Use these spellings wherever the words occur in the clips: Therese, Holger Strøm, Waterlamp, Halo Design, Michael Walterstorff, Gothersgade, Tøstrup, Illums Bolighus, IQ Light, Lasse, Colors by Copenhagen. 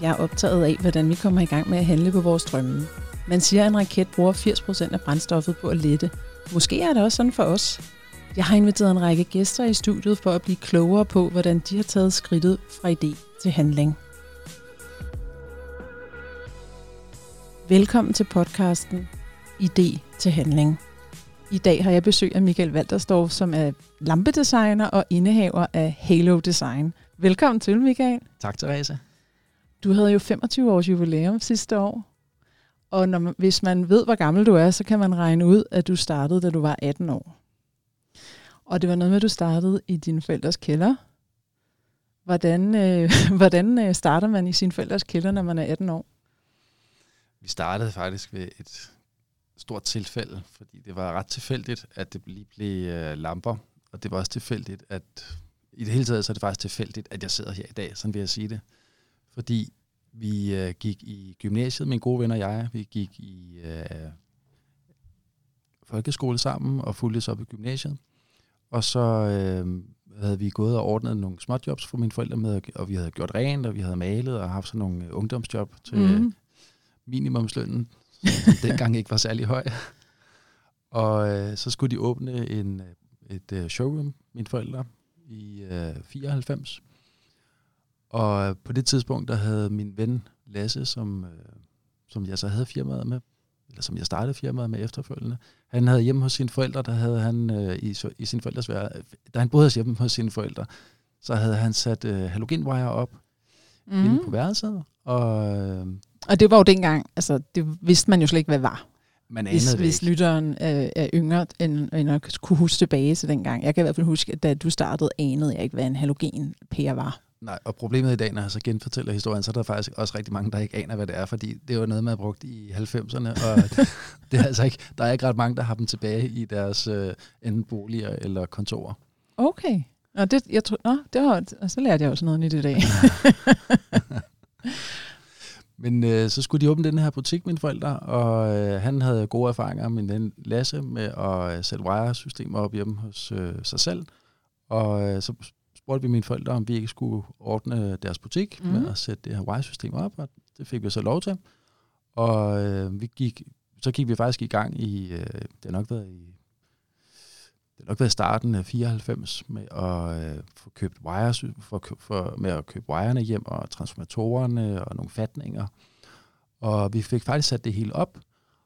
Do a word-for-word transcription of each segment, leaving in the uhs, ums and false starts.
Jeg er optaget af, hvordan vi kommer i gang med at handle på vores drømme. Man siger, at en raket bruger firs procent af brændstoffet på at lette. Måske er det også sådan for os. Jeg har inviteret en række gæster i studiet for at blive klogere på, hvordan de har taget skridtet fra idé til handling. Velkommen til podcasten Idé til handling. I dag har jeg besøg af Michael Walterstorff, som er lampedesigner og indehaver af Halo Design. Velkommen til, Michael. Tak, Therese. Du havde jo femogtyve års jubilæum sidste år, og når man, hvis man ved, hvor gammel du er, så kan man regne ud, at du startede, da du var atten år. Og det var noget med, at du startede i dine forældres kælder. Hvordan, øh, hvordan starter man i sine forældres kælder, når man er atten år? Vi startede faktisk ved et stort tilfælde, fordi det var ret tilfældigt, at det lige blev øh, lamper, og det var også tilfældigt, at i det hele taget så er det faktisk tilfældigt, at jeg sidder her i dag, sådan vil jeg sige det. Fordi vi øh, gik i gymnasiet, mine gode venner og jeg, vi gik i øh, folkeskole sammen og fulgtes op i gymnasiet. Og så øh, havde vi gået og ordnet nogle småjobs for mine forældre med, og vi havde gjort rent, og vi havde malet og haft sådan nogle ungdomsjob til mm. minimumslønnen, som dengang ikke var særlig høj. Og øh, så skulle de åbne en, et showroom, mine forældre, i øh, fireoghalvfems. Og på det tidspunkt, der havde min ven Lasse, som, øh, som jeg så havde firmaet med, eller som jeg startede firmaet med efterfølgende, han havde hjemme hos sine forældre, der havde han øh, i, i sine forældres vær, da han boede hjemme hos sine forældre, så havde han sat øh, halogenwire op mm. inde på værelset. Og, øh, og det var jo dengang, altså det vidste man jo slet ikke, hvad var. Man anede hvis, det ikke. Hvis lytteren øh, er yngre, end, end at kunne huske tilbage til dengang. Jeg kan i hvert fald huske, at da du startede, anede jeg ikke, hvad en halogenpære var. Nej, og problemet i dag, når jeg så genfortæller historien, så er der faktisk også rigtig mange, der ikke aner, hvad det er, fordi det er jo noget, man har brugt i halvfemserne, og det er altså ikke, der er ikke ret mange, der har dem tilbage i deres øh, enten boliger eller kontorer. Okay, og det, jeg tror, nå, det var, og så lærte jeg også noget nyt i dag. Men øh, så skulle de åbne den her butik, mine forældre, og øh, han havde gode erfaringer, min ven Lasse, med at sætte wire-systemer op hjemme hos øh, sig selv, og øh, så spurgte vi mine forældre, om vi ikke skulle ordne deres butik mm. med at sætte det her wire-system op, og det fik vi så lov til. Og øh, vi gik, så gik vi faktisk i gang i, øh, det har nok været i det har nok været starten af fireoghalvfems, med at øh, få købt wires, for, for, med at købe wirene hjem, og transformatorerne, og nogle fatninger. Og vi fik faktisk sat det hele op,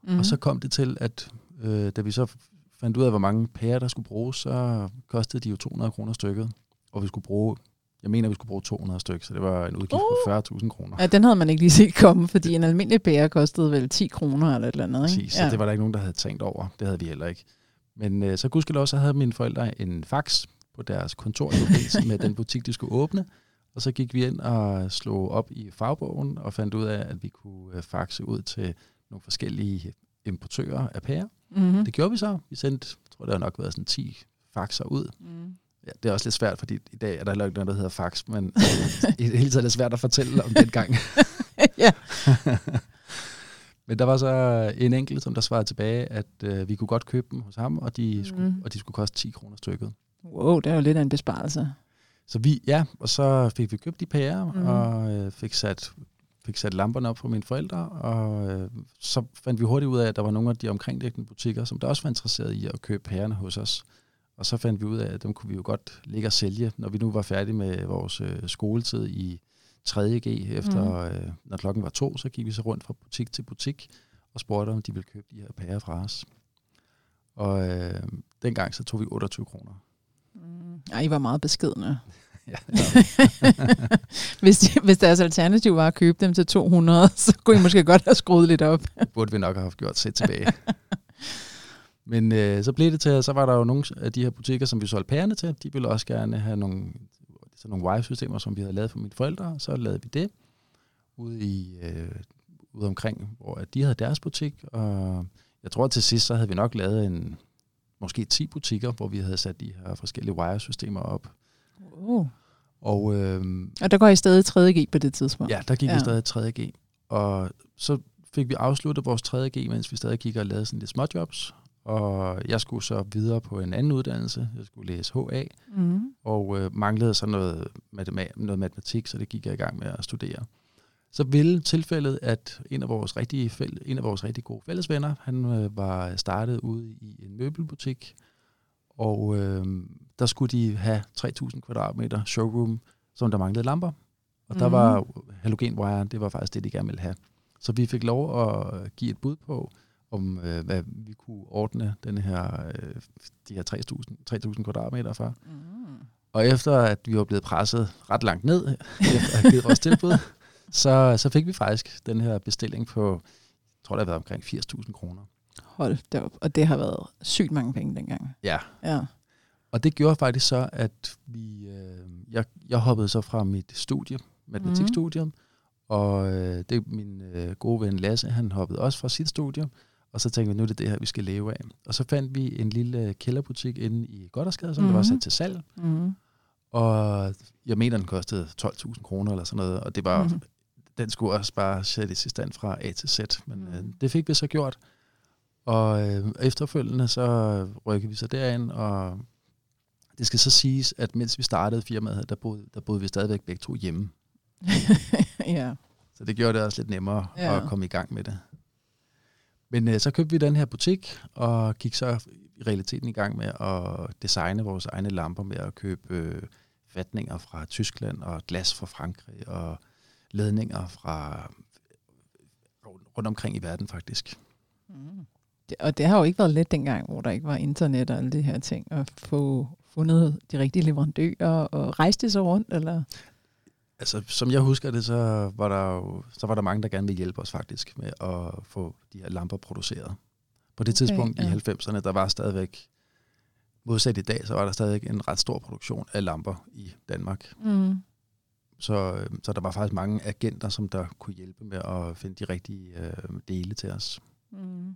mm. og så kom det til, at øh, da vi så fandt ud af, hvor mange pærer, der skulle bruges, så kostede de jo to hundrede kroner stykket. Og vi skulle bruge, jeg mener, vi skulle bruge to hundrede stykker, så det var en udgift uh. på fyrre tusind kroner. Ja, den havde man ikke lige set komme, fordi en almindelig pære kostede vel ti kroner eller et eller andet, ikke? Præcis, ja. Så det var der ikke nogen, der havde tænkt over. Det havde vi heller ikke. Men øh, så gudskelov, så havde mine forældre en fax på deres kontor med den butik, de skulle åbne. Og så gik vi ind og slog op i fagbogen og fandt ud af, at vi kunne øh, faxe ud til nogle forskellige importører af pærer. Mm-hmm. Det gjorde vi så. Vi sendte, jeg tror, der har nok været sådan ti faxer ud. Mm. Ja, det er også lidt svært, fordi i dag er der heller ikke noget, der hedder fax, men i det hele taget er det svært at fortælle om den gang. Ja. Men der var så en enkelt, som der svarede tilbage, at øh, vi kunne godt købe dem hos ham, og de, mm. skulle, og de skulle koste ti kroner stykket. Wow, det er jo lidt af en besparelse. Så vi, ja, og så fik vi købt de pærer, mm. og øh, fik, sat, fik sat lamperne op for mine forældre, og øh, så fandt vi hurtigt ud af, at der var nogle af de omkringdækkende butikker, som der også var interesseret i at købe pærerne hos os. Og så fandt vi ud af, at dem kunne vi jo godt ligge og sælge, når vi nu var færdige med vores øh, skoletid i tredje G. Efter, mm. øh, når klokken var to, så gik vi så rundt fra butik til butik og spurgte, om de ville købe de her pærer fra os. Og øh, dengang så tog vi otteogtyve kroner. Mm. Ej, I var meget beskedne. Ja, hvis, de, hvis deres alternativ var at købe dem til to hundrede, så kunne I måske godt have skruet lidt op. Det burde vi nok have gjort set tilbage. Men øh, så blev det til, at så var der jo nogle af de her butikker, som vi solgte pærerne til. De ville også gerne have nogle, sådan nogle wire-systemer, som vi havde lavet for mine forældre. Så lavede vi det ude, i, øh, ude omkring, hvor de havde deres butik. Og jeg tror, til sidst så havde vi nok lavet en, måske ti butikker, hvor vi havde sat de her forskellige wire-systemer op. Uh. Og, øh, og der går I stadig tredje G på det tidspunkt? Ja, der gik ja. vi stadig tredje G. Og så fik vi afsluttet vores tredje G, mens vi stadig gik og lavede sådan lidt småjobs. Og jeg skulle så videre på en anden uddannelse. Jeg skulle læse H A, mm. og øh, manglede så noget, matema- noget matematik, så det gik jeg i gang med at studere. Så ville tilfældet, at en af vores rigtige, en af vores rigtig gode fællesvenner, han øh, var startet ude i en møbelbutik, og øh, der skulle de have tre tusind kvadratmeter showroom, som der manglede lamper. Og der mm. var halogenwire, det var faktisk det, de gerne ville have. Så vi fik lov at give et bud på, om øh, hvad vi kunne ordne den her, øh, de her tre tusind kvadratmeter for. Mm. Og efter at vi var blevet presset ret langt ned, efter at have givet vores tilbud, så, så fik vi faktisk den her bestilling på, jeg tror, det har været omkring firs tusind kroner. Hold da op, og det har været sygt mange penge dengang. Ja. ja. Og det gjorde faktisk så, at vi, øh, jeg, jeg hoppede så fra mit studie, matematikstudium, mm. og øh, det min øh, gode ven Lasse, han hoppede også fra sit studie, og så tænkte vi, nu er det det her, vi skal leve af. Og så fandt vi en lille kælderbutik inde i Gothersgade, som mm. der var sat til salg, mm. og jeg mener, den kostede tolv tusind kroner eller sådan noget, og det var, mm. den skulle også bare sættes i stand fra A til Z, men mm. øh, det fik vi så gjort. Og øh, efterfølgende så rykkede vi så derind, og det skal så siges, at mens vi startede firmaet, der boede, der boede vi stadigvæk begge to hjemme. ja. Så det gjorde det også lidt nemmere ja. at komme i gang med det. Men øh, så købte vi den her butik, og gik så i realiteten i gang med at designe vores egne lamper med at købe øh, fatninger fra Tyskland, og glas fra Frankrig, og ledninger fra rundt omkring i verden faktisk. Mm. Det, og det har jo ikke været let dengang, hvor der ikke var internet og alle de her ting, at få fundet de rigtige leverandører og rejste så rundt, eller? Altså, som jeg husker det, så var der jo, så var der mange, der gerne ville hjælpe os faktisk med at få de her lamper produceret. På det okay, tidspunkt ja. i halvfemserne, der var stadigvæk, modsat i dag, så var der stadigvæk en ret stor produktion af lamper i Danmark. Mm. Så, så der var faktisk mange agenter, som der kunne hjælpe med at finde de rigtige øh, dele til os. Mm.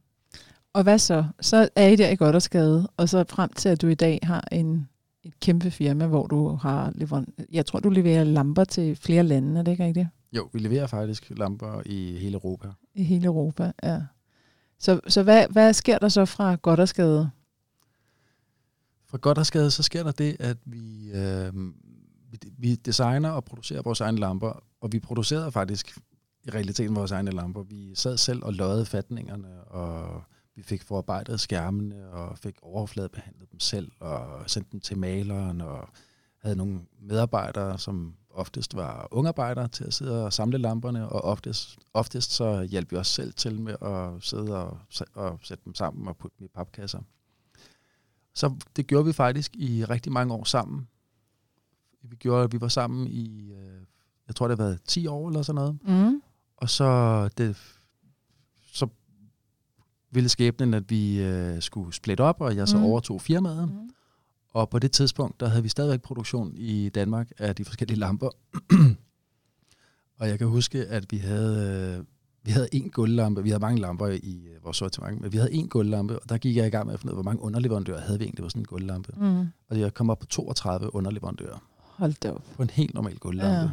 Og hvad så? Så er I der i Gothersgade, og så frem til, at du i dag har en, et kæmpe firma, hvor du har leverant... Jeg tror, du leverer lamper til flere lande, er det ikke rigtigt? Jo, vi leverer faktisk lamper i hele Europa. I hele Europa, ja. Så, så hvad, hvad sker der så fra Gothersgade? Fra Gothersgade, så sker der det, at vi, øh, vi designer og producerer vores egne lamper, og vi producerer faktisk i realiteten vores egne lamper. Vi sad selv og løjede fatningerne, og vi fik forarbejdet skærmene, og fik overfladebehandlet dem selv, og sendt dem til maleren, og havde nogle medarbejdere, som oftest var ungarbejdere, til at sidde og samle lamperne, og oftest, oftest så hjalp vi os selv til med at sidde og, og sætte dem sammen og putte dem i papkasser. Så det gjorde vi faktisk i rigtig mange år sammen. Vi gjorde, vi var sammen i, jeg tror det har været ti år eller sådan noget, mm. og så det... ville skæbnen, at vi øh, skulle splitte op, og jeg så mm. overtog firmaet. Mm. Og på det tidspunkt, der havde vi stadigvæk produktion i Danmark af de forskellige lamper. Og jeg kan huske, at vi havde øh, vi havde en gulvlampe. Vi havde mange lamper i øh, vores sortiment, men vi havde en gulvlampe, og der gik jeg i gang med at finde ud af, hvor mange underleverandører havde vi egentlig på sådan en gulvlampe. Mm. Og jeg kom op på toogtredive underleverandører. Hold da op. På en helt normal gulvlampe. Ja.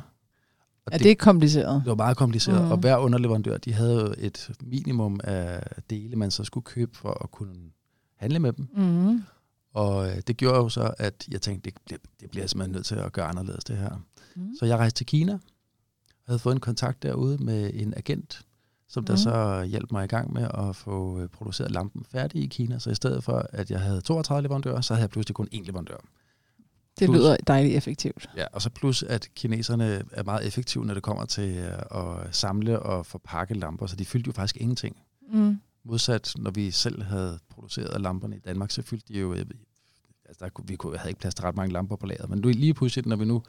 Og er det, det kompliceret? Det var meget kompliceret, mm. og hver underleverandør, de havde et minimum af dele, man så skulle købe for at kunne handle med dem. Mm. Og det gjorde jo så, at jeg tænkte, det, det, det bliver jeg simpelthen nødt til at gøre anderledes det her. Mm. Så jeg rejste til Kina, havde fået en kontakt derude med en agent, som mm. der så hjalp mig i gang med at få produceret lampen færdig i Kina. Så i stedet for, at jeg havde toogtredive leverandører, så havde jeg pludselig kun én leverandør. Det plus, lyder dejligt effektivt. Ja, og så plus, at kineserne er meget effektive, når det kommer til at samle og forpakke lamper, så de fyldte jo faktisk ingenting. Mm. Modsat, når vi selv havde produceret lamperne i Danmark, så fyldte de jo... Altså, der, vi havde ikke plads til ret mange lamper på lageret, men lige pludselig, når vi nu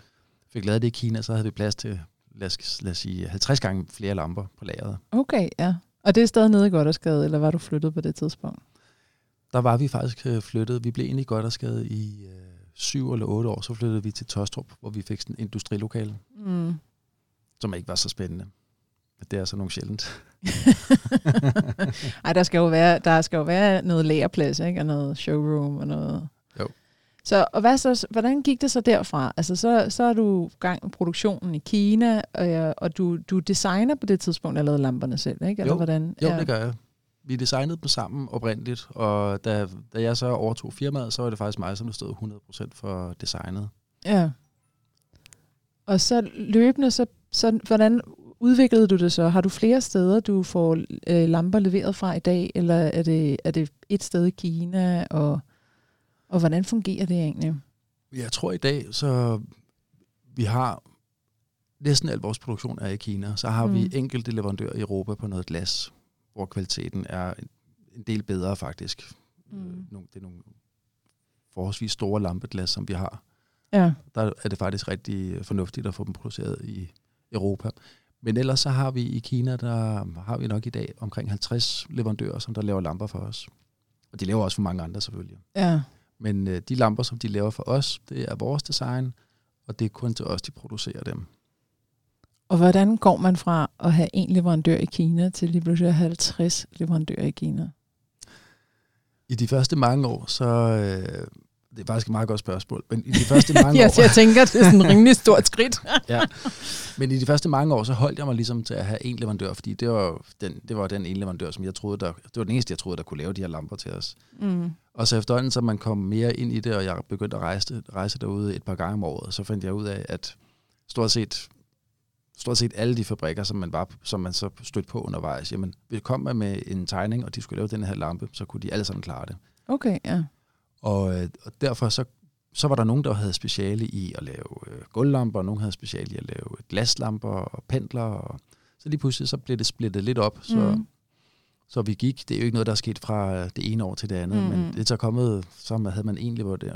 fik lavet det i Kina, så havde vi plads til, lad os, lad os sige, halvtreds gange flere lamper på lageret. Okay, ja. Og det er stadig nede i Gothersgade, eller var du flyttet på det tidspunkt? Der var vi faktisk flyttet. Vi blev inde i Gothersgade i... syv eller otte år, så flyttede vi til Tøstrup, hvor vi fik sådan en industrilokale, mm. som ikke var så spændende. Det er så nogle sjældent. Ej, der skal jo være, der skal jo være noget lagerplads, ikke? Og noget showroom og noget. Jo. Så, og hvad så, hvordan gik det så derfra? Altså, så, så er du i gang med produktionen i Kina, og, og du, du designer på det tidspunkt, jeg lavede lamperne selv, ikke? Eller jo, hvordan? Jo, det gør jeg. Vi designede dem sammen oprindeligt, og da, da jeg så overtog firmaet, så var det faktisk mig, som der stod hundrede procent for designet. Ja. Og så løbende, så, så hvordan udviklede du det så? Har du flere steder, du får øh, lamper leveret fra i dag, eller er det, er det et sted i Kina, og, og hvordan fungerer det egentlig? Jeg tror i dag, så vi har næsten al vores produktion er i Kina, så har mm. vi enkelte leverandører i Europa på noget glas, hvor kvaliteten er en del bedre faktisk. Mm. Det er nogle forholdsvis store lampeglas, som vi har. Ja. Der er det faktisk rigtig fornuftigt at få dem produceret i Europa. Men ellers så har vi i Kina, der har vi nok i dag omkring halvtreds leverandører, som der laver lamper for os. Og de laver også for mange andre selvfølgelig. Ja. Men øh, de lamper, som de laver for os, det er vores design, og det er kun til os, de producerer dem. Og hvordan går man fra at have en leverandør i Kina til lige pludselig halvtreds leverandører i Kina? I de første mange år, så... Øh, det er faktisk et meget godt spørgsmål, men i de første mange yes, år... jeg tænker, det er sådan en rimelig stort skridt. ja. Men i de første mange år, så holdt jeg mig ligesom til at have én leverandør, fordi det var den, det var den ene leverandør, som jeg troede, der, det var den eneste, jeg troede, der kunne lave de her lamper til os. Mm. Og så efterhånden, så man kom mere ind i det, og jeg begyndte at rejse, rejse derude et par gange om året, så fandt jeg ud af, at stort set, stort set alle de fabrikker, som man, var, som man så stødte på undervejs, jamen, vi kom med en tegning, og de skulle lave den her lampe, så kunne de alle sammen klare det. Okay, ja. Og, og derfor så, så var der nogen, der havde speciale i at lave øh, gulvlamper, og nogen havde speciale i at lave glaslamper og pendler. Og, så lige pludselig så blev det splittet lidt op, så, mm. så vi gik. Det er jo ikke noget, der er sket fra det ene år til det andet, mm. men det er så kommet, så havde man en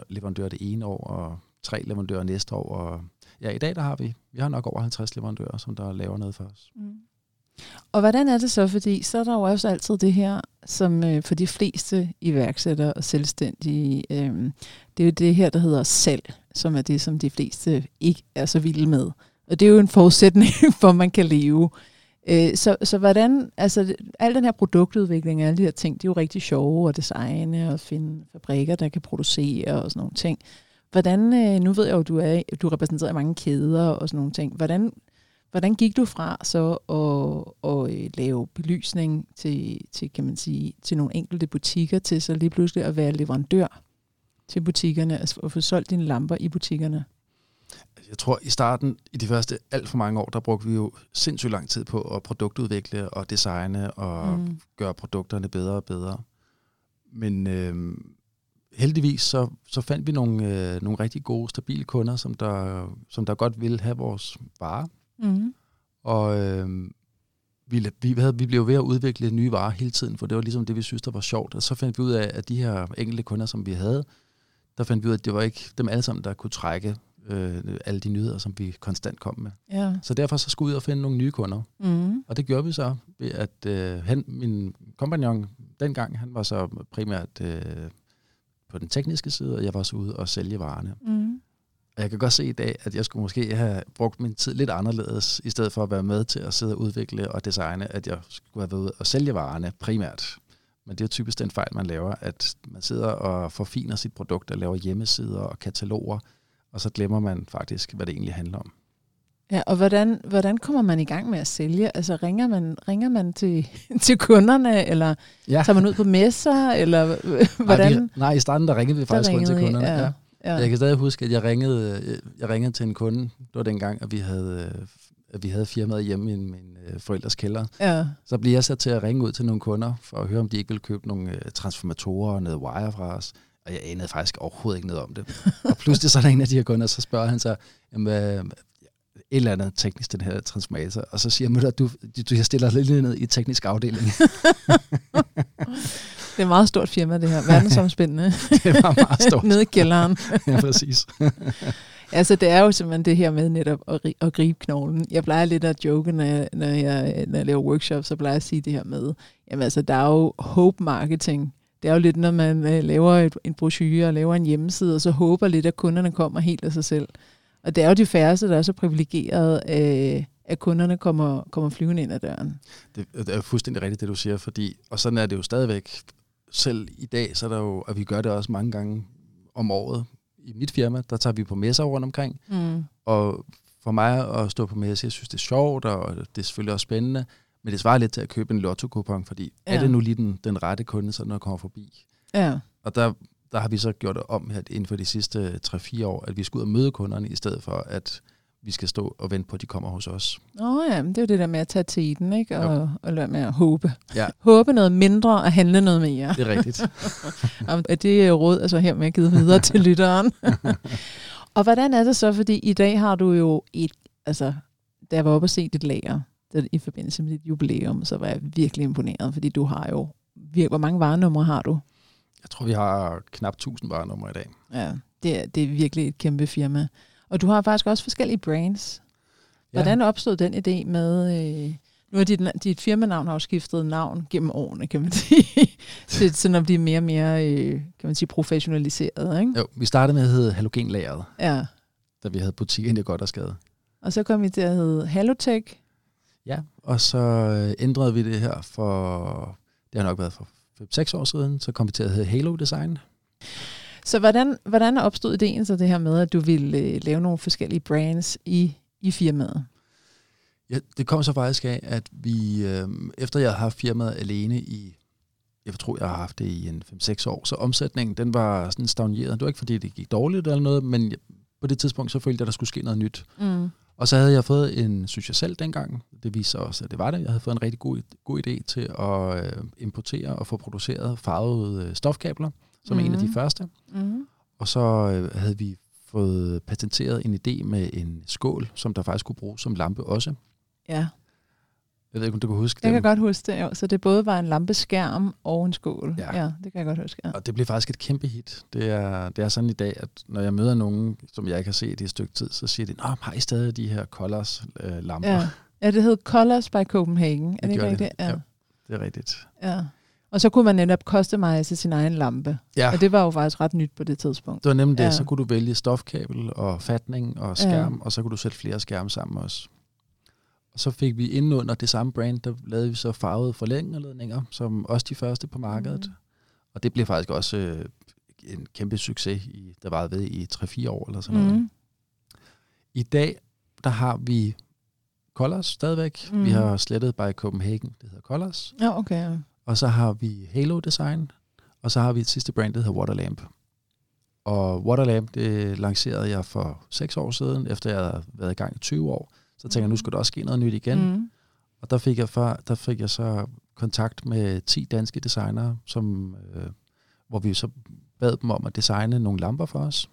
leverandør det ene år, og tre leverandører næste år. Og, ja, i dag der har vi, vi har nok over halvtreds leverandører, som der laver noget for os. Mm. Og hvordan er det så? Fordi så er der jo også altid det her, som øh, for de fleste iværksættere og selvstændige, øh, det er jo det her, der hedder salg, som er det, som de fleste ikke er så vilde med. Og det er jo en forudsætning for, at man kan leve. Øh, så, så hvordan, altså al den her produktudvikling og alle de her ting, det er jo rigtig sjove at designe og finde fabrikker, der kan producere og sådan nogle ting. Hvordan, øh, nu ved jeg jo, du er, du repræsenterer mange kæder og sådan nogle ting. Hvordan... Hvordan gik du fra så at, at lave belysning til, til, kan man sige, til nogle enkelte butikker, til så lige pludselig at være leverandør til butikkerne, altså at få solgt dine lamper i butikkerne? Jeg tror, i starten, i de første alt for mange år, der brugte vi jo sindssygt lang tid på at produktudvikle og designe og mm. gøre produkterne bedre og bedre. Men øh, heldigvis så, så fandt vi nogle, øh, nogle rigtig gode, stabile kunder, som der, som der godt ville have vores varer. Mm. Og øh, vi, vi, havde, vi blev ved at udvikle nye varer hele tiden, for det var ligesom det, vi synes, der var sjovt. Og så fandt vi ud af, at de her enkelte kunder, som vi havde, der fandt vi ud af, at det var ikke dem alle sammen, der kunne trække øh, alle de nyheder, som vi konstant kom med. Yeah. Så derfor så skulle vi ud og finde nogle nye kunder. Mm. Og det gjorde vi så ved, at øh, han, min kompagnon dengang, han var så primært øh, på den tekniske side, og jeg var så ude og sælge varerne. Mm. Jeg kan godt se i dag, at jeg skulle måske have brugt min tid lidt anderledes, i stedet for at være med til at sidde og udvikle og designe, at jeg skulle have været ude og sælge varerne primært. Men det er typisk den fejl, man laver, at man sidder og forfiner sit produkt og laver hjemmesider og kataloger, og så glemmer man faktisk, hvad det egentlig handler om. Ja, og hvordan, hvordan kommer man i gang med at sælge? Altså ringer man, ringer man til, til kunderne, eller ja. tager man ud på messer, eller hvordan? Nej, vi, nej i starten der ringede vi faktisk kun til kunderne, ja. ja. Ja. Jeg kan stadig huske, at jeg ringede, jeg ringede til en kunde, det var dengang, at vi havde, at vi havde firmaet hjemme i min forældres kælder. Ja. Så blev jeg sat til at ringe ud til nogle kunder, for at høre, om de ikke ville købe nogle transformatorer og noget wire fra os. Og jeg anede faktisk overhovedet ikke noget om det. Og pludselig så er der en af de her kunder, så spørger han sig, jamen, et eller andet teknisk, den her transformator. Og så siger man, at du, du stiller lidt ned i teknisk afdeling. Det er et meget stort firma, det her. Verdensomspændende. Det var meget stort. Nede i kælderen. Ja, præcis. Altså, det er jo simpelthen det her med netop at, at gribe knoglen. Jeg plejer lidt at joke, når jeg, når jeg, når jeg laver workshops, så plejer jeg at sige det her med, jamen altså, der er jo hope marketing. Det er jo lidt, når man laver et, en brochure og laver en hjemmeside, og så håber lidt, at kunderne kommer helt af sig selv. Og det er jo de færreste, der er så privilegerede, øh, at kunderne kommer, kommer flyvende ind ad døren. Det, det er fuldstændig rigtigt, det du siger, fordi, og sådan er det jo stadigvæk. Selv i dag, så er der jo, og vi gør det også mange gange om året. I mit firma, der tager vi på messer rundt omkring. Mm. Og for mig at stå på messer, jeg synes, det er sjovt, og det er selvfølgelig også spændende. Men det svarer lidt til at købe en lotto-kupon, fordi ja. er det nu lige den, den rette kunde, så når jeg kommer forbi? Ja. Og der... Der har vi så gjort det om her inden for de sidste tre-fire år, at vi skal ud og møde kunderne, i stedet for at vi skal stå og vente på, at de kommer hos os. Åh oh ja, men det er jo det der med at tage teten, ikke? Og, og lade med at håbe. Ja. Håbe noget mindre og handle noget mere. Det er rigtigt. Og det er råd, altså her med givet videre til lytteren. Og hvordan er det så? Fordi i dag har du jo et, altså, da jeg var oppe og se dit lager, i forbindelse med dit jubilæum, så var jeg virkelig imponeret, fordi du har jo, hvor mange varenumre har du? Jeg tror, vi har knap tusind varenumre i dag. Ja, det er, det er virkelig et kæmpe firma. Og du har faktisk også forskellige brands. Hvordan opstod den idé med... Øh, nu er dit, dit firmanavn har jo skiftet navn gennem årene, kan man sige. Så, sådan at blive mere og mere øh, kan man sige, professionaliseret, ikke? Jo, vi startede med at hedde Halogenlageret, ja. Da vi havde butikken i Gothersgade. Og så kom vi til at hedde Halotech. Ja, og så ændrede vi det her for... Det har nok været for fem seks år siden. Så kom vi til at hedde Halo Design. Så hvordan, hvordan opstod ideen så det her med, at du ville øh, lave nogle forskellige brands i, i firmaet? Ja, det kom så faktisk af, at vi, øh, efter jeg havde haft firmaet alene i, jeg tror jeg har haft det i en fem seks år, så omsætningen den var sådan stagneret. Det var ikke fordi det gik dårligt eller noget, men på det tidspunkt så følte jeg, at der skulle ske noget nyt. Mm. Og så havde jeg fået en, synes jeg selv dengang, det viste også, at det var det, jeg havde fået en rigtig god, god idé til at øh, importere og få produceret farvede øh, stofkabler. Som mm-hmm. en af de første. Mm-hmm. Og så øh, havde vi fået patenteret en idé med en skål, som der faktisk kunne bruges som lampe også. Ja. Jeg ved ikke, om du kan huske det. Jeg dem. Kan godt huske det, jo. Så det både var en lampeskærm og en skål. Ja, ja det kan jeg godt huske. Ja. Og det blev faktisk et kæmpe hit. Det er, det er sådan i dag, at når jeg møder nogen, som jeg ikke har set i et stykke tid, så siger de, nå, har I stadig de her Colors øh, lamper? Ja. Ja, det hed Colors by Copenhagen. Er det, det ikke det? Ja. Ja, det er rigtigt. Ja. Og så kunne man netop customize sin egen lampe. Ja. Og det var jo faktisk ret nyt på det tidspunkt. Det var nemlig ja. Det. Så kunne du vælge stofkabel og fatning og skærm, ja. Og så kunne du sætte flere skærme sammen også. Og så fik vi inden under det samme brand, der lavede vi så farvede forlængerledninger, som også de første på markedet. Mm. Og det blev faktisk også øh, en kæmpe succes, i, der varede ved i tre fire år eller sådan mm. noget. I dag, der har vi Colors stadigvæk. Mm. Vi har slettet by Copenhagen, det hedder Colors. Ja, okay, ja. Og så har vi Halo Design, og så har vi et sidste brand, der hedder Waterlamp. Og Waterlamp, det lancerede jeg for seks år siden, efter jeg havde været i gang i tyve år. Så tænkte jeg, nu skulle der også ske noget nyt igen. Mm. Og der fik, jeg for, der fik jeg så kontakt med ti danske designere, som, øh, hvor vi så bad dem om at designe nogle lamper for os.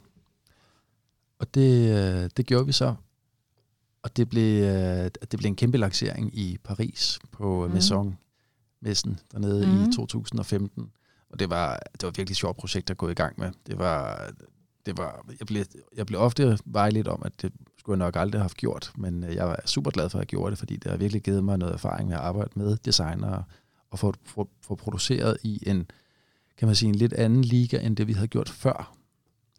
Og det, det gjorde vi så. Og det blev, det blev en kæmpe lancering i Paris på mm. Maison. Messen dernede mm. i to tusind og femten. Og det var, det var virkelig et sjovt projekt at gå i gang med. Det var, det var, jeg, blev, jeg blev ofte vejledt om, at det skulle jeg nok aldrig have haft gjort, men jeg var super glad for, at jeg gjorde det, fordi det har virkelig givet mig noget erfaring med at arbejde med designere og få, få, få produceret i en, kan man sige, en lidt anden liga, end det vi havde gjort før.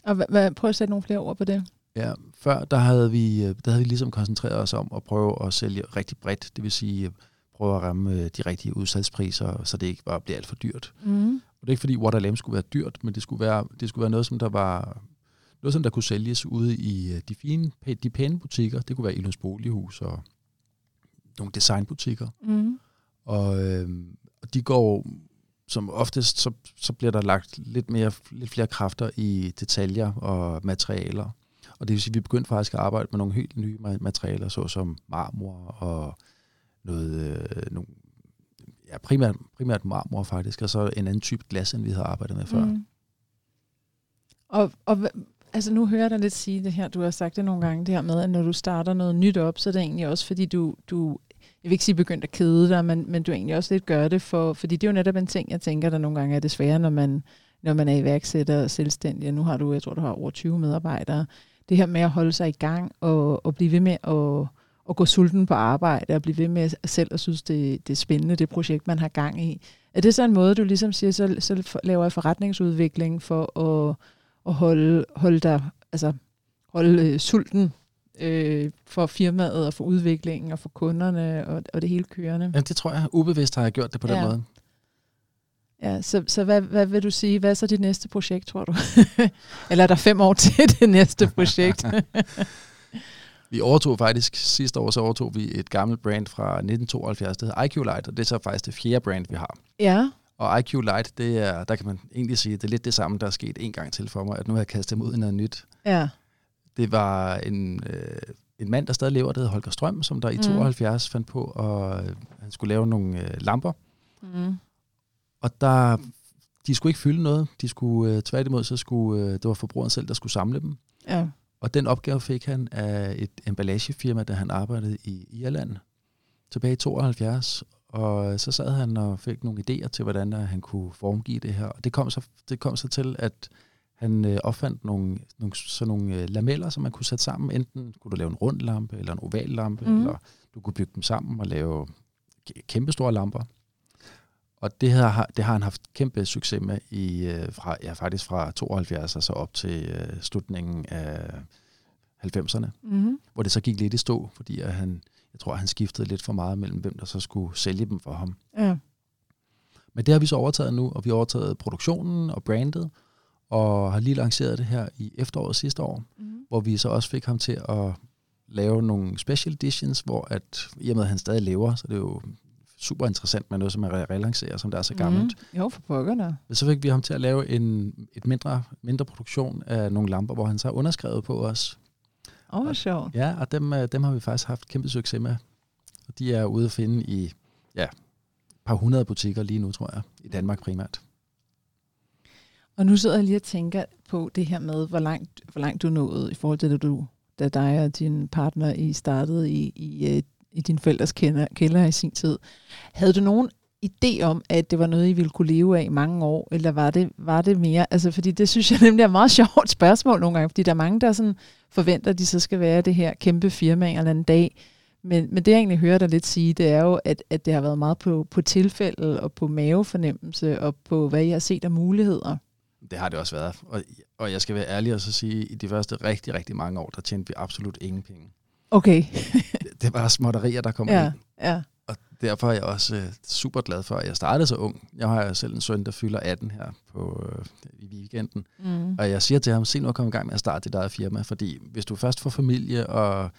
Og h- h- prøv at sætte nogle flere ord på det. Ja, før der havde, vi, der havde vi ligesom koncentreret os om at prøve at sælge rigtig bredt, det vil sige... prøve at ramme de rigtige udsalgspriser, så det ikke bare bliver alt for dyrt. Mm. Og det er ikke fordi Waterlamp skulle være dyrt, men det skulle være det skulle være noget som der var noget som der kunne sælges ude i de fine, de pæne butikker. Det kunne være Illums Bolighus og nogle designbutikker. Mm. Og, øh, og de går som oftest så så bliver der lagt lidt mere lidt flere kræfter i detaljer og materialer. Og det vil sige at vi begyndte faktisk at arbejde med nogle helt nye materialer såsom marmor og noget, øh, nogle, ja, primært, primært marmor faktisk, og så en anden type glas, end vi havde arbejdet med før. Mm. Og, og altså nu hører jeg dig lidt sige det her, du har sagt det nogle gange, det her med, at når du starter noget nyt op, så er det egentlig også, fordi du, du jeg vil ikke sige begyndt at kede dig, men, men du egentlig også lidt gør det, for, fordi det er jo netop en ting, jeg tænker, der nogle gange er det svære, når man, når man er iværksætter og selvstændig, og nu har du, jeg tror, du har over tyve medarbejdere, det her med at holde sig i gang, og, og blive ved med at og gå sulten på arbejde og blive ved med selv at synes, det, det er spændende, det projekt, man har gang i. Er det så en måde, du ligesom siger, så, så laver jeg forretningsudvikling for at, at holde, holde, dig, altså, holde øh, sulten øh, for firmaet og for udviklingen og for kunderne og, og det hele kørende? Ja, det tror jeg. Ubevidst har jeg gjort det på den ja. Måde. Ja, så, så hvad, hvad vil du sige? Hvad er så dit næste projekt, tror du? Eller er der fem år til det næste projekt? Vi overtog faktisk, sidste år så overtog vi et gammelt brand fra nitten tooghalvfjerds, der hedder I Q Light, og det er så faktisk det fjerde brand, vi har. Ja. Og I Q Light, det er, der kan man egentlig sige, det er lidt det samme, der er sket en gang til for mig, at nu har jeg kastet dem ud i noget nyt. Ja. Det var en, øh, en mand, der stadig lever, der hedder Holger Strøm, som der i mm. tooghalvfjerds fandt på, og han skulle lave nogle øh, lamper. Mm. Og der, de skulle ikke fylde noget. De skulle øh, tværtimod, så skulle, øh, det var forbrugeren selv, der skulle samle dem. Ja. Og den opgave fik han af et emballagefirma, da han arbejdede i Irland tilbage i tooghalvfjerds. Og så sad han og fik nogle idéer til, hvordan han kunne formgive det her. Og det kom så, det kom så til, at han øh, opfandt nogle, nogle, sådan nogle øh, lameller, som man kunne sætte sammen. Enten kunne du lave en rund lampe eller en oval lampe, mm. eller du kunne bygge dem sammen og lave kæmpestore lamper. Og det, her, det har han haft kæmpe succes med, i, fra, ja, faktisk fra tooghalvfjerds og så op til øh, slutningen af halvfemserne. Mm-hmm. Hvor det så gik lidt i stå, fordi at han, jeg tror, at han skiftede lidt for meget mellem, hvem der så skulle sælge dem for ham. Ja. Men det har vi så overtaget nu, og vi har overtaget produktionen og brandet, og har lige lanceret det her i efteråret sidste år, mm-hmm. hvor vi så også fik ham til at lave nogle special editions, hvor at, i og med at han stadig lever, så det er jo super interessant med noget, som man relancerer, som der er så gammelt. Mm. Jo, for pokkerne. Så fik vi ham til at lave en et mindre, mindre produktion af nogle lamper, hvor han så har underskrevet på os. Åh, oh, sjovt. Ja, og dem, dem har vi faktisk haft kæmpe succes med. Og de er ude at finde i ja, et par hundrede butikker lige nu, tror jeg, i Danmark primært. Og nu sidder jeg lige og tænker på det her med, hvor langt, hvor langt du nåede i forhold til det, du, da dig og din partner I startede i, i i dine forældres kælder i sin tid. Havde du nogen idé om, at det var noget, I ville kunne leve af i mange år, eller var det, var det mere? Altså, fordi det synes jeg nemlig er et meget sjovt spørgsmål nogle gange, fordi der er mange, der sådan forventer, at de så skal være det her kæmpe firma en eller anden dag. Men, men det, jeg egentlig hører dig lidt sige, det er jo, at, at det har været meget på, på tilfælde og på mavefornemmelse og på, hvad I har set af muligheder. Det har det også været. Og, og jeg skal være ærlig og så sige, at i de første rigtig, rigtig mange år, der tjente vi absolut ingen penge. Okay. Det var småtterier, der kom ja, ind. Ja. Og derfor er jeg også øh, super glad for, at jeg startede så ung. Jeg har jo selv en søn, der fylder atten her på, øh, i weekenden. Mm. Og jeg siger til ham, se nu at komme i gang med at starte dit eget firma. Fordi hvis du først får familie og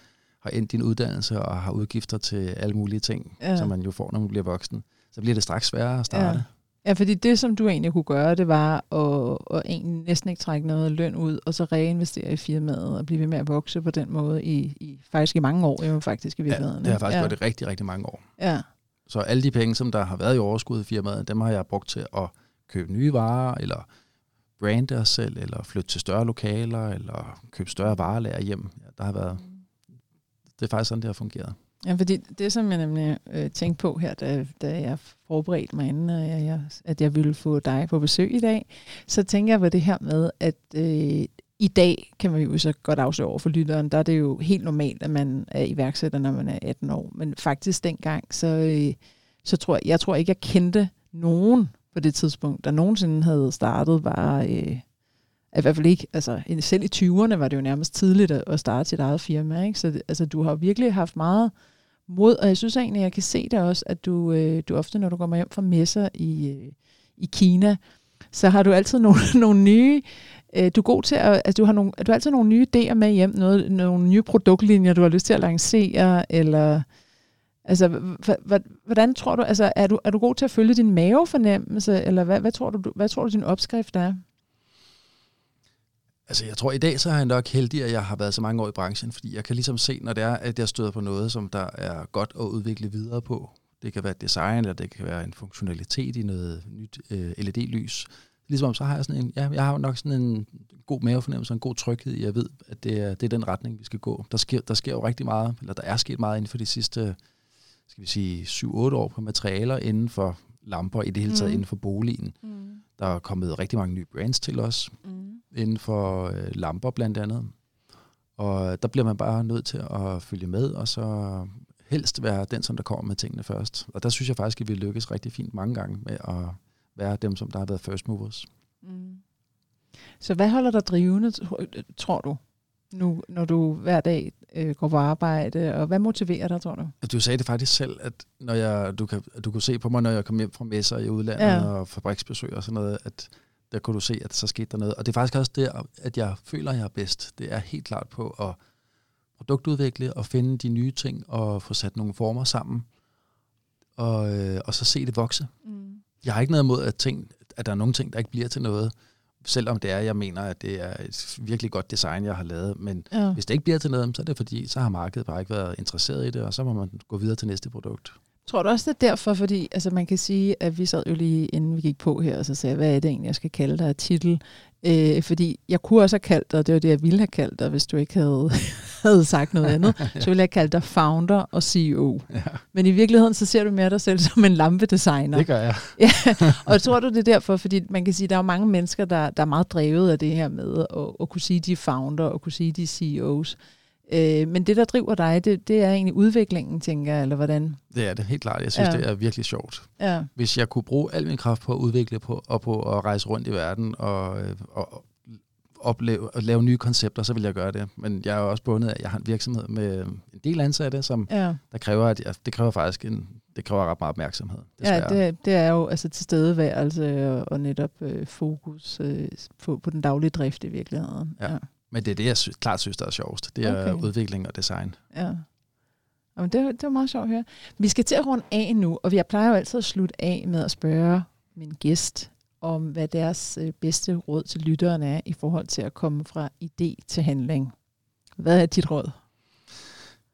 har endt din uddannelse og har udgifter til alle mulige ting, ja. Som man jo får, når man bliver voksen, så bliver det straks sværere at starte. Ja. Ja, fordi det, som du egentlig kunne gøre, det var at, at egentlig næsten ikke trække noget løn ud, og så reinvestere i firmaet og blive ved med at vokse på den måde i, i faktisk i mange år, jo faktisk i virkeligheden. Ja, det har faktisk ja. Gjort det rigtig, rigtig mange år. Ja. Så alle de penge, som der har været i overskud i firmaet, dem har jeg brugt til at købe nye varer, eller brande os selv, eller flytte til større lokaler, eller købe større varelager hjem. Ja, der har været, det er faktisk sådan, det har fungeret. Ja, fordi det, som jeg nemlig øh, tænkte på her, da, da jeg forberedte mig inden, og jeg, jeg, at jeg ville få dig på besøg i dag, så tænker jeg på det her med, at øh, i dag kan man jo så godt afsløre over for lytteren, der er det jo helt normalt, at man er iværksætter, når man er atten år. Men faktisk dengang, så, øh, så tror jeg, jeg tror ikke, jeg kendte nogen på det tidspunkt, der nogensinde havde startet, var øh, i hvert fald ikke, altså selv i tyverne var det jo nærmest tidligt at starte sit eget firma, ikke? Så altså, du har virkelig haft meget mod, og jeg synes egentlig, jeg kan se det også, at du, øh, du ofte, når du kommer hjem fra messer i, øh, i Kina, så har du altid nogle, nogle nye, øh, du er god til at, altså du har, nogle, du har altid nogle nye idéer med hjem, noget, nogle nye produktlinjer, du har lyst til at lancere, eller, altså, h- h- hvordan tror du, altså er du, er du god til at følge din mavefornemmelse, eller hvad, hvad tror du, du, hvad tror du din opskrift er? Altså, jeg tror, i dag så er jeg nok heldig, at jeg har været så mange år i branchen, fordi jeg kan ligesom se, når det er, at jeg støder på noget, som der er godt at udvikle videre på. Det kan være design, eller det kan være en funktionalitet i noget nyt øh, L E D-lys. Ligesom så har jeg sådan en, ja, jeg har nok sådan en god mavefornemmelse, en god tryghed i, at jeg ved, at det er, det er den retning, vi skal gå. Der sker, der sker jo rigtig meget, eller der er sket meget inden for de sidste, skal vi sige, syv otte år på materialer inden for lamper, i det hele taget mm. inden for boligen. Mm. Der er kommet rigtig mange nye brands til os, mm. inden for øh, lamper blandt andet. Og der bliver man bare nødt til at følge med, og så helst være den, som der kommer med tingene først. Og der synes jeg faktisk, at vi lykkes rigtig fint mange gange med at være dem, som der har været first movers. Mm. Så hvad holder dig drivende, tror du, nu, når du hver dag øh, går på arbejde, og hvad motiverer dig, tror du? Du sagde det faktisk selv, at når jeg, du, kan, du kunne se på mig, når jeg kom hjem fra messer i udlandet ja. Og fabriksbesøg og sådan noget, at der kunne du se, at så skete der noget. Og det er faktisk også det, at jeg føler, at jeg er bedst. Det er helt klart på at produktudvikle og finde de nye ting og få sat nogle former sammen, og, øh, og så se det vokse. Mm. Jeg har ikke noget imod, at, ting, at der er nogle ting, der ikke bliver til noget, selvom det er, jeg mener, at det er et virkelig godt design, jeg har lavet. Men ja. Hvis det ikke bliver til noget, så er det fordi, så har markedet bare ikke været interesseret i det, og så må man gå videre til næste produkt. Tror du også, det er derfor? Fordi altså, man kan sige, at vi sad jo lige inden vi gik på her, og så sagde jeg, hvad er det egentlig, jeg skal kalde dig titel? Øh, fordi jeg kunne også have kaldt dig, og det var det, jeg ville have kaldt dig, hvis du ikke havde, havde sagt noget andet, ja. Så ville jeg kalde dig founder og C E O. Ja. Men i virkeligheden, så ser du mere dig selv som en lampedesigner. Det gør jeg. Ja. Og tror du, det er derfor? Fordi man kan sige, at der er mange mennesker, der, der er meget drevet af det her med at, at kunne sige, at de er founder og kunne sige, at de er C E Os. Men det, der driver dig, det, det er egentlig udviklingen, tænker jeg, eller hvordan? Det er det, helt klart. Jeg synes, ja. Det er virkelig sjovt. Ja. Hvis jeg kunne bruge al min kraft på at udvikle på, og på at rejse rundt i verden og, og, opleve, og lave nye koncepter, så ville jeg gøre det. Men jeg er også bundet af, at jeg har en virksomhed med en del ansatte, som ja. Der kræver, at jeg, det kræver faktisk en, det kræver ret meget opmærksomhed. Desværre. Ja, det, det er jo altså tilstedeværelse og, og netop øh, fokus øh, på, på den daglige drift i virkeligheden. Ja. Ja. Men det er det, jeg sy- klart synes, der er sjovest. Det er okay. Udvikling og design. Ja. Jamen, det, det var meget sjovt at høre. Vi skal til at runde af nu, og jeg plejer jo altid at slutte af med at spørge min gæst om, hvad deres bedste råd til lytteren er i forhold til at komme fra idé til handling. Hvad er dit råd?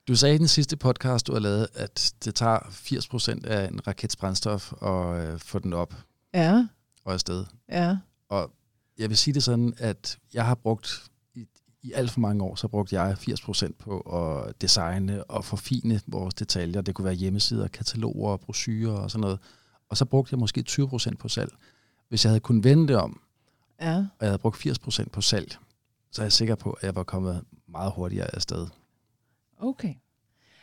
Du sagde i den sidste podcast, du har lavet, at det tager firs procent af en rakets brændstof at øh, få den op. Ja. Og afsted. Ja. Og jeg vil sige det sådan, at jeg har brugt... I alt for mange år, så brugte jeg firs procent på at designe og forfine vores detaljer. Det kunne være hjemmesider, kataloger, brochurer og sådan noget. Og så brugte jeg måske tyve procent på salg. Hvis jeg havde kunnet vende det om, ja. Og jeg havde brugt firs procent på salg, så er jeg sikker på, at jeg var kommet meget hurtigere afsted. Okay.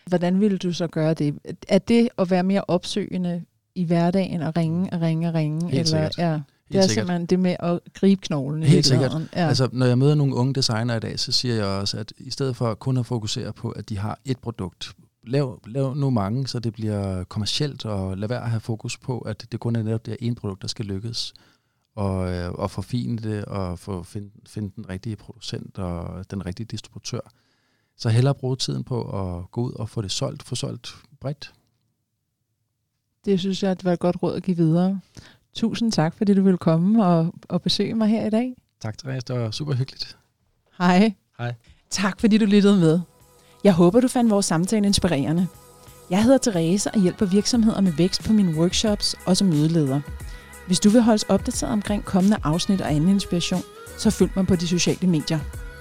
Hvordan ville du så gøre det? Er det at være mere opsøgende i hverdagen og ringe og ringe og ringe? Helt sikkert. Eller, ja. Det er simpelthen det med at gribe knoglen. Helt sikkert. Ja. Altså, når jeg møder nogle unge designer i dag, så siger jeg også, at i stedet for kun at fokusere på, at de har et produkt, lav, lav nu mange, så det bliver kommercielt, og lad være at have fokus på, at det kun er netop det ene produkt, der skal lykkes, og, og forfine det, og få, find, finde den rigtige producent og den rigtige distributør. Så hellere bruge tiden på at gå ud og få det solgt, få solgt bredt. Det synes jeg, at det var et godt råd at give videre. Tusind tak, fordi du ville komme og, og besøge mig her i dag. Tak, Therese. Det var super hyggeligt. Hej. Hej. Tak, fordi du lyttede med. Jeg håber, du fandt vores samtale inspirerende. Jeg hedder Therese og hjælper virksomheder med vækst på mine workshops og som mødeleder. Hvis du vil holdes opdateret omkring kommende afsnit og anden inspiration, så følg mig på de sociale medier.